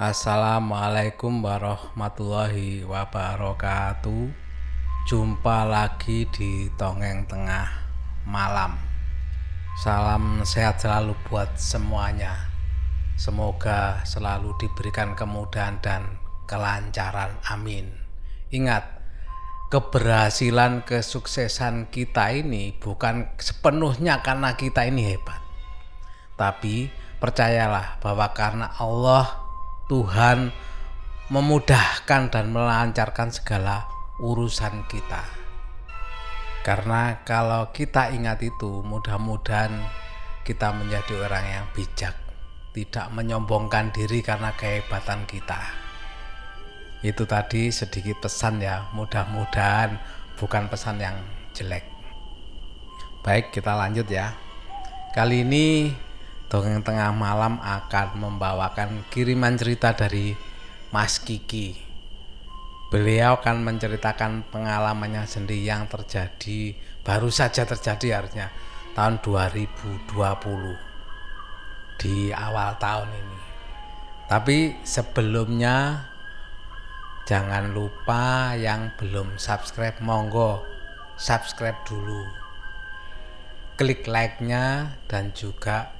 Assalamualaikum warahmatullahi wabarakatuh. Jumpa lagi di Tongeng Tengah Malam. Salam sehat selalu buat semuanya. Semoga selalu diberikan kemudahan dan kelancaran. Amin. Ingat, keberhasilan kesuksesan kita ini bukan sepenuhnya karena kita ini hebat. Tapi percayalah bahwa karena Allah Tuhan memudahkan dan melancarkan segala urusan kita. Karena kalau kita ingat itu, mudah-mudahan kita menjadi orang yang bijak, tidak menyombongkan diri karena kehebatan kita. Itu tadi sedikit pesan ya, mudah-mudahan bukan pesan yang jelek. Baik, kita lanjut ya. Kali ini Dongeng Tengah Malam akan membawakan kiriman cerita dari Mas Kiki. Beliau akan menceritakan pengalamannya sendiri yang terjadi, baru saja terjadi harusnya, tahun 2020, di awal tahun ini. Tapi sebelumnya jangan lupa yang belum subscribe, monggo subscribe dulu, klik like-nya dan juga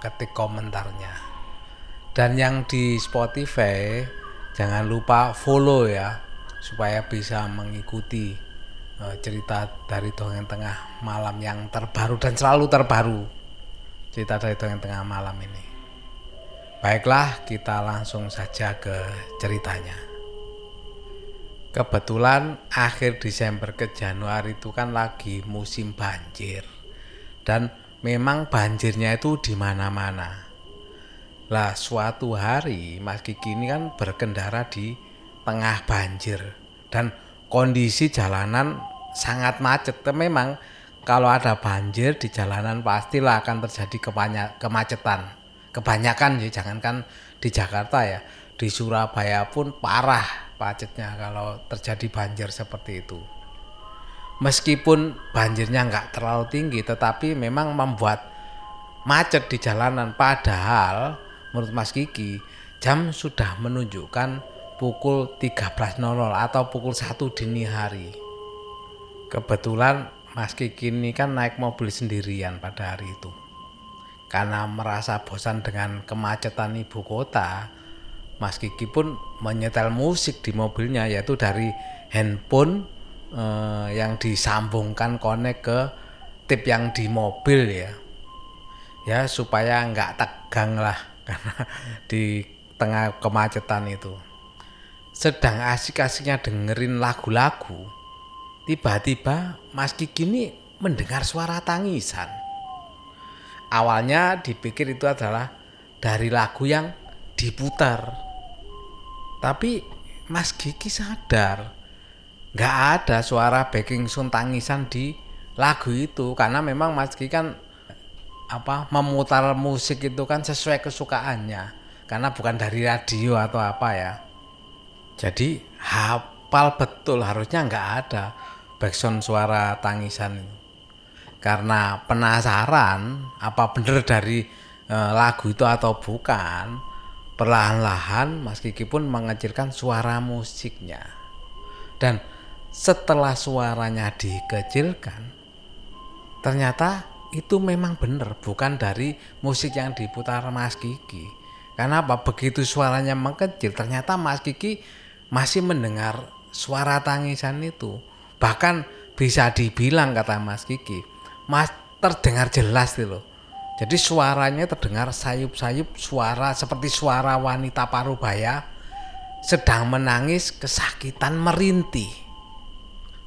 ketik komentarnya. Dan yang di Spotify jangan lupa follow ya, supaya bisa mengikuti cerita dari Dongeng Tengah Malam yang terbaru dan selalu terbaru, cerita dari Dongeng Tengah Malam ini. Baiklah, kita langsung saja ke ceritanya. Kebetulan akhir Desember ke Januari itu kan lagi musim banjir, dan memang banjirnya itu di mana-mana. Lah, suatu hari Mas Kiki ini kan berkendara di tengah banjir dan kondisi jalanan sangat macet. Memang kalau ada banjir di jalanan pastilah akan terjadi kemacetan. Kebanyakan sih, jangankan di Jakarta ya, di Surabaya pun parah macetnya kalau terjadi banjir seperti itu. Meskipun banjirnya nggak terlalu tinggi, tetapi memang membuat macet di jalanan. Padahal menurut Mas Kiki, jam sudah menunjukkan pukul 13.00 atau pukul 1 dini hari. Kebetulan Mas Kiki ini kan naik mobil sendirian pada hari itu. Karena merasa bosan dengan kemacetan ibu kota, Mas Kiki pun menyetel musik di mobilnya, yaitu dari handphone yang disambungkan konek ke tip yang di mobil ya, supaya nggak tegang lah karena di tengah kemacetan itu. Sedang asik-asiknya dengerin lagu-lagu, tiba-tiba Mas Kiki ini mendengar suara tangisan. Awalnya dipikir itu adalah dari lagu yang diputar, tapi Mas Kiki sadar nggak ada suara backing sound tangisan di lagu itu, karena memang Mas Kiki kan memutar musik itu kan sesuai kesukaannya, karena bukan dari radio atau apa ya. Jadi hafal betul, harusnya nggak ada backsound suara tangisan. Karena penasaran apa bener dari lagu itu atau bukan, perlahan-lahan Mas Kiki pun mengecilkan suara musiknya. Dan setelah suaranya dikecilkan, ternyata itu memang benar bukan dari musik yang diputar Mas Kiki. Karena begitu suaranya mengecil, ternyata Mas Kiki masih mendengar suara tangisan itu. Bahkan bisa dibilang, kata Mas Kiki, terdengar jelas loh. Jadi suaranya terdengar sayup-sayup, suara seperti suara wanita parubaya sedang menangis kesakitan merintih.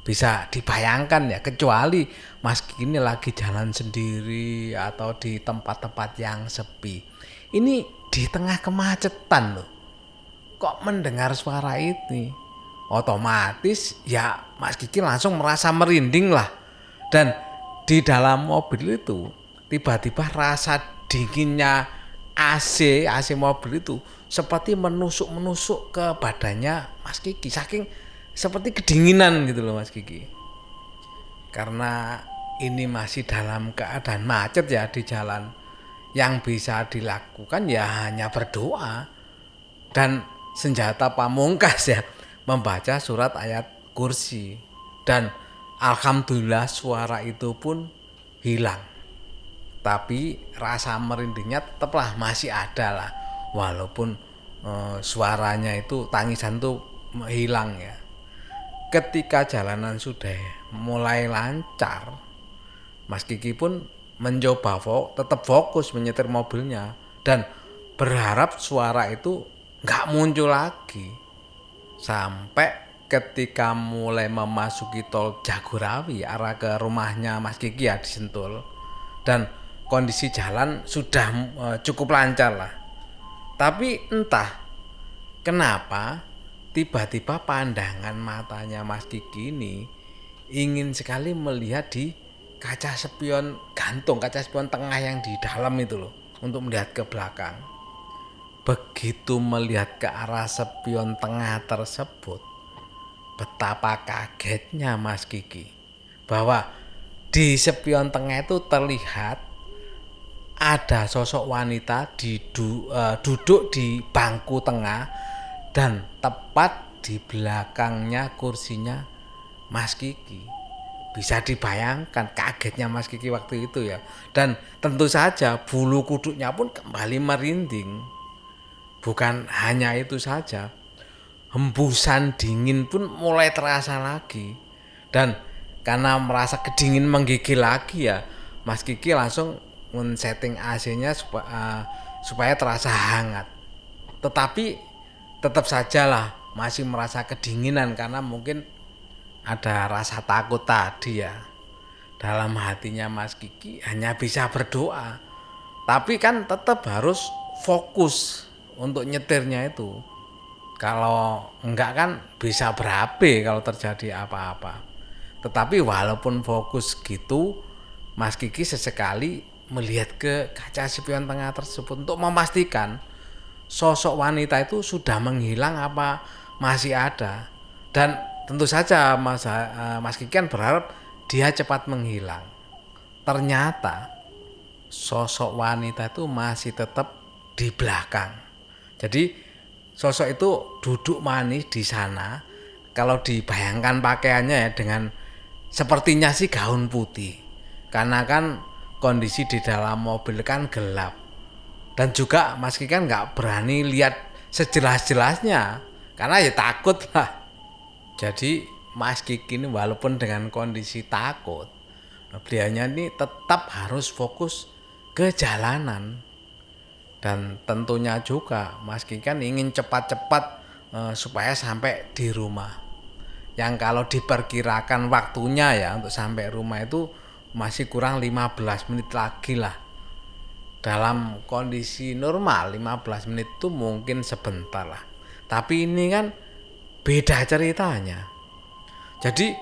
Bisa dibayangkan ya, kecuali Mas Kiki ini lagi jalan sendiri atau di tempat-tempat yang sepi. Ini di tengah kemacetan loh, kok mendengar suara ini? Otomatis ya Mas Kiki langsung merasa merinding lah. Dan di dalam mobil itu tiba-tiba rasa dinginnya AC mobil itu seperti menusuk-menusuk ke badannya Mas Kiki, saking seperti kedinginan gitu loh Mas Kiki. Karena ini masih dalam keadaan macet ya di jalan, yang bisa dilakukan ya hanya berdoa. dan senjata pamungkas ya, membaca surat ayat kursi, dan alhamdulillah suara itu pun hilang, tapi rasa merindingnya tetaplah masih ada lah, walaupun suaranya itu, tangisan tuh hilang ya. Ketika jalanan sudah mulai lancar, Mas Kiki pun mencoba tetap fokus menyetir mobilnya dan berharap suara itu nggak muncul lagi. Sampai ketika mulai memasuki tol Jagorawi arah ke rumahnya Mas Kiki ya di Sentul, dan kondisi jalan sudah cukup lancar lah. Tapi entah kenapa tiba-tiba pandangan matanya Mas Kiki ini ingin sekali melihat di kaca spion gantung, kaca spion tengah yang di dalam itu loh, untuk melihat ke belakang. Begitu melihat ke arah spion tengah tersebut, betapa kagetnya Mas Kiki bahwa di spion tengah itu terlihat ada sosok wanita duduk di bangku tengah, dan tepat di belakangnya kursinya Mas Kiki. Bisa dibayangkan kagetnya Mas Kiki waktu itu ya. Dan tentu saja bulu kuduknya pun kembali merinding. Bukan hanya itu saja, hembusan dingin pun mulai terasa lagi. Dan karena merasa kedingin menggigil lagi ya, Mas Kiki langsung men-setting AC-nya supaya terasa hangat. Tetapi tetap sajalah masih merasa kedinginan karena mungkin ada rasa takut tadi ya. Dalam hatinya Mas Kiki hanya bisa berdoa, tapi kan tetap harus fokus untuk nyetirnya itu. Kalau enggak kan bisa ber-HP kalau terjadi apa-apa. Tetapi walaupun fokus gitu, Mas Kiki sesekali melihat ke kaca spion tengah tersebut untuk memastikan sosok wanita itu sudah menghilang apa masih ada. Dan tentu saja Mas Kikian berharap dia cepat menghilang. Ternyata sosok wanita itu masih tetap di belakang. Jadi sosok itu duduk manis di sana. Kalau dibayangkan pakaiannya ya, dengan sepertinya sih gaun putih, karena kan kondisi di dalam mobil kan gelap. Dan juga Mas Kiki kan nggak berani lihat sejelas-jelasnya karena ya takut lah. Jadi Mas Kiki ini walaupun dengan kondisi takut, beliaunya ini tetap harus fokus ke jalanan. Dan tentunya juga Mas Kiki kan ingin cepat-cepat supaya sampai di rumah. Yang kalau diperkirakan waktunya ya untuk sampai rumah itu masih kurang 15 menit lagi lah. Dalam kondisi normal 15 menit itu mungkin sebentar lah, tapi ini kan beda ceritanya. Jadi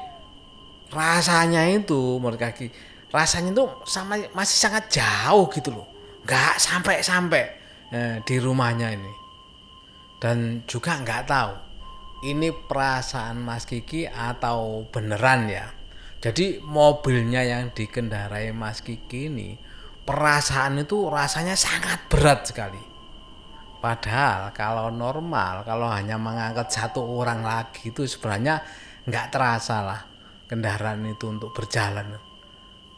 rasanya itu menurut kaki, rasanya itu sama, masih sangat jauh gitu loh, nggak sampai-sampai di rumahnya ini. Dan juga nggak tahu ini perasaan Mas Kiki atau beneran ya. Jadi mobilnya yang dikendarai Mas Kiki ini, perasaan itu rasanya sangat berat sekali. Padahal kalau normal, kalau hanya mengangkat satu orang lagi itu sebenarnya nggak terasa lah kendaraan itu untuk berjalan.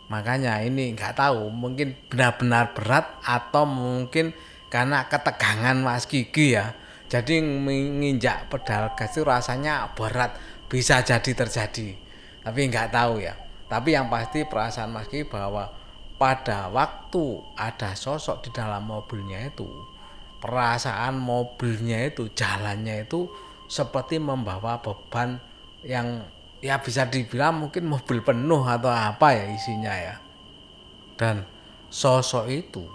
Makanya ini nggak tahu, mungkin benar-benar berat atau mungkin karena ketegangan Mas Kiki ya. Jadi menginjak pedal gas itu rasanya berat, bisa jadi terjadi. Tapi nggak tahu ya. Tapi yang pasti perasaan Mas Kiki bahwa pada waktu ada sosok di dalam mobilnya itu, perasaan mobilnya itu, jalannya itu seperti membawa beban yang ya bisa dibilang mungkin mobil penuh atau apa ya isinya ya. Dan sosok itu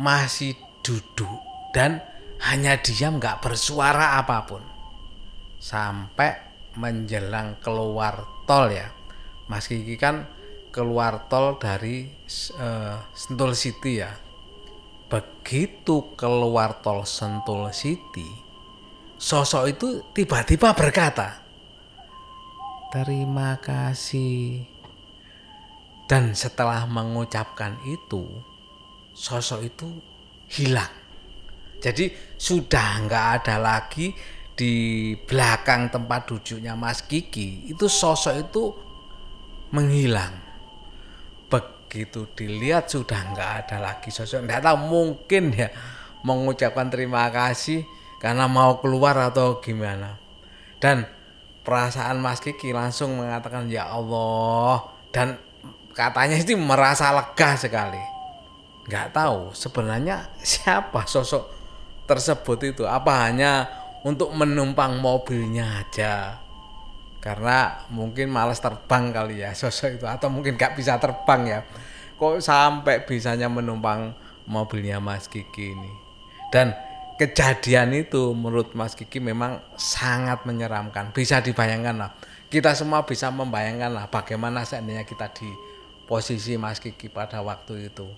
masih duduk dan hanya diam, nggak bersuara apapun. Sampai menjelang keluar tol ya, Mas Kiki kan keluar tol dari Sentul City ya. Begitu keluar tol Sentul City, sosok itu tiba-tiba berkata, "Terima kasih." Dan setelah mengucapkan itu, sosok itu hilang. Jadi sudah nggak ada lagi di belakang tempat duduknya Mas Kiki, itu sosok itu menghilang. Begitu dilihat sudah nggak ada lagi sosok. Nggak tahu, mungkin ya mengucapkan terima kasih karena mau keluar atau gimana. Dan perasaan Mas Kiki langsung mengatakan ya Allah, dan katanya sih merasa lega sekali. Nggak tahu sebenarnya siapa sosok tersebut itu, apa hanya untuk menumpang mobilnya aja, karena mungkin malas terbang kali ya sosok itu, atau mungkin gak bisa terbang ya, kok sampai bisanya menumpang mobilnya Mas Kiki ini. Dan kejadian itu menurut Mas Kiki memang sangat menyeramkan, bisa dibayangkan lah, kita semua bisa membayangkan lah bagaimana seandainya kita di posisi Mas Kiki pada waktu itu.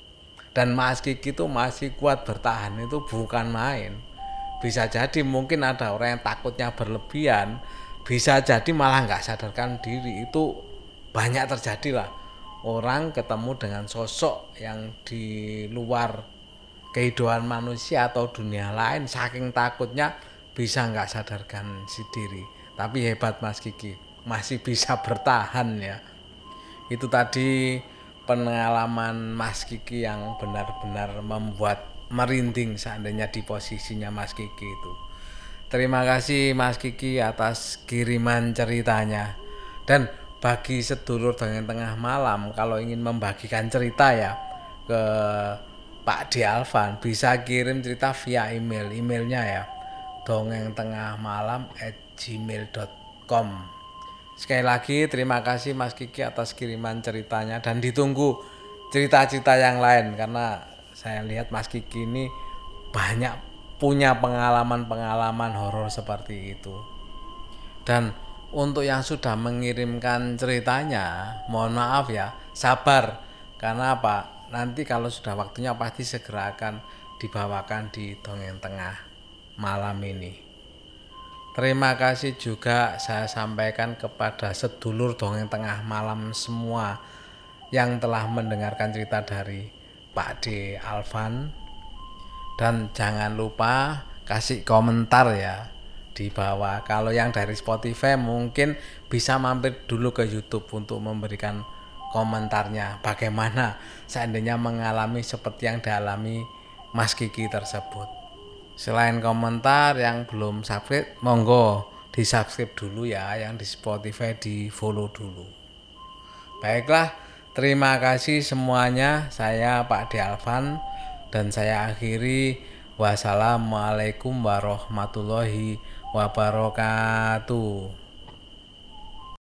Dan Mas Kiki itu masih kuat bertahan, itu bukan main. Bisa jadi mungkin ada orang yang takutnya berlebihan, bisa jadi malah nggak sadarkan diri. Itu banyak terjadilah orang ketemu dengan sosok yang di luar kehidupan manusia atau dunia lain, saking takutnya bisa nggak sadarkan si diri. Tapi hebat Mas Kiki, masih bisa bertahan ya. Itu tadi pengalaman Mas Kiki yang benar-benar membuat merinding seandainya di posisinya Mas Kiki itu. Terima kasih Mas Kiki atas kiriman ceritanya. Dan bagi sedulur Tongeng Tengah Malam, kalau ingin membagikan cerita ya ke Pak D. Alvan, bisa kirim cerita via email. Emailnya ya dongengtengahmalam@gmail.com. Sekali lagi terima kasih Mas Kiki atas kiriman ceritanya, dan ditunggu cerita-cerita yang lain, karena saya lihat Mas Kiki ini banyak punya pengalaman-pengalaman horor seperti itu. Dan untuk yang sudah mengirimkan ceritanya, mohon maaf ya, sabar. Karena apa? Nanti kalau sudah waktunya pasti segera akan dibawakan di Dongeng Tengah Malam ini. Terima kasih juga saya sampaikan kepada sedulur Dongeng Tengah Malam semua yang telah mendengarkan cerita dari Pak D. Alvan. Dan jangan lupa kasih komentar ya di bawah. Kalau yang dari Spotify mungkin bisa mampir dulu ke YouTube untuk memberikan komentarnya, bagaimana seandainya mengalami seperti yang dialami Mas Kiki tersebut. Selain komentar, yang belum subscribe monggo di subscribe dulu ya, yang di Spotify di follow dulu. Baiklah, terima kasih semuanya. Saya Pak D. Alvan, dan saya akhiri, wassalamualaikum warahmatullahi wabarakatuh.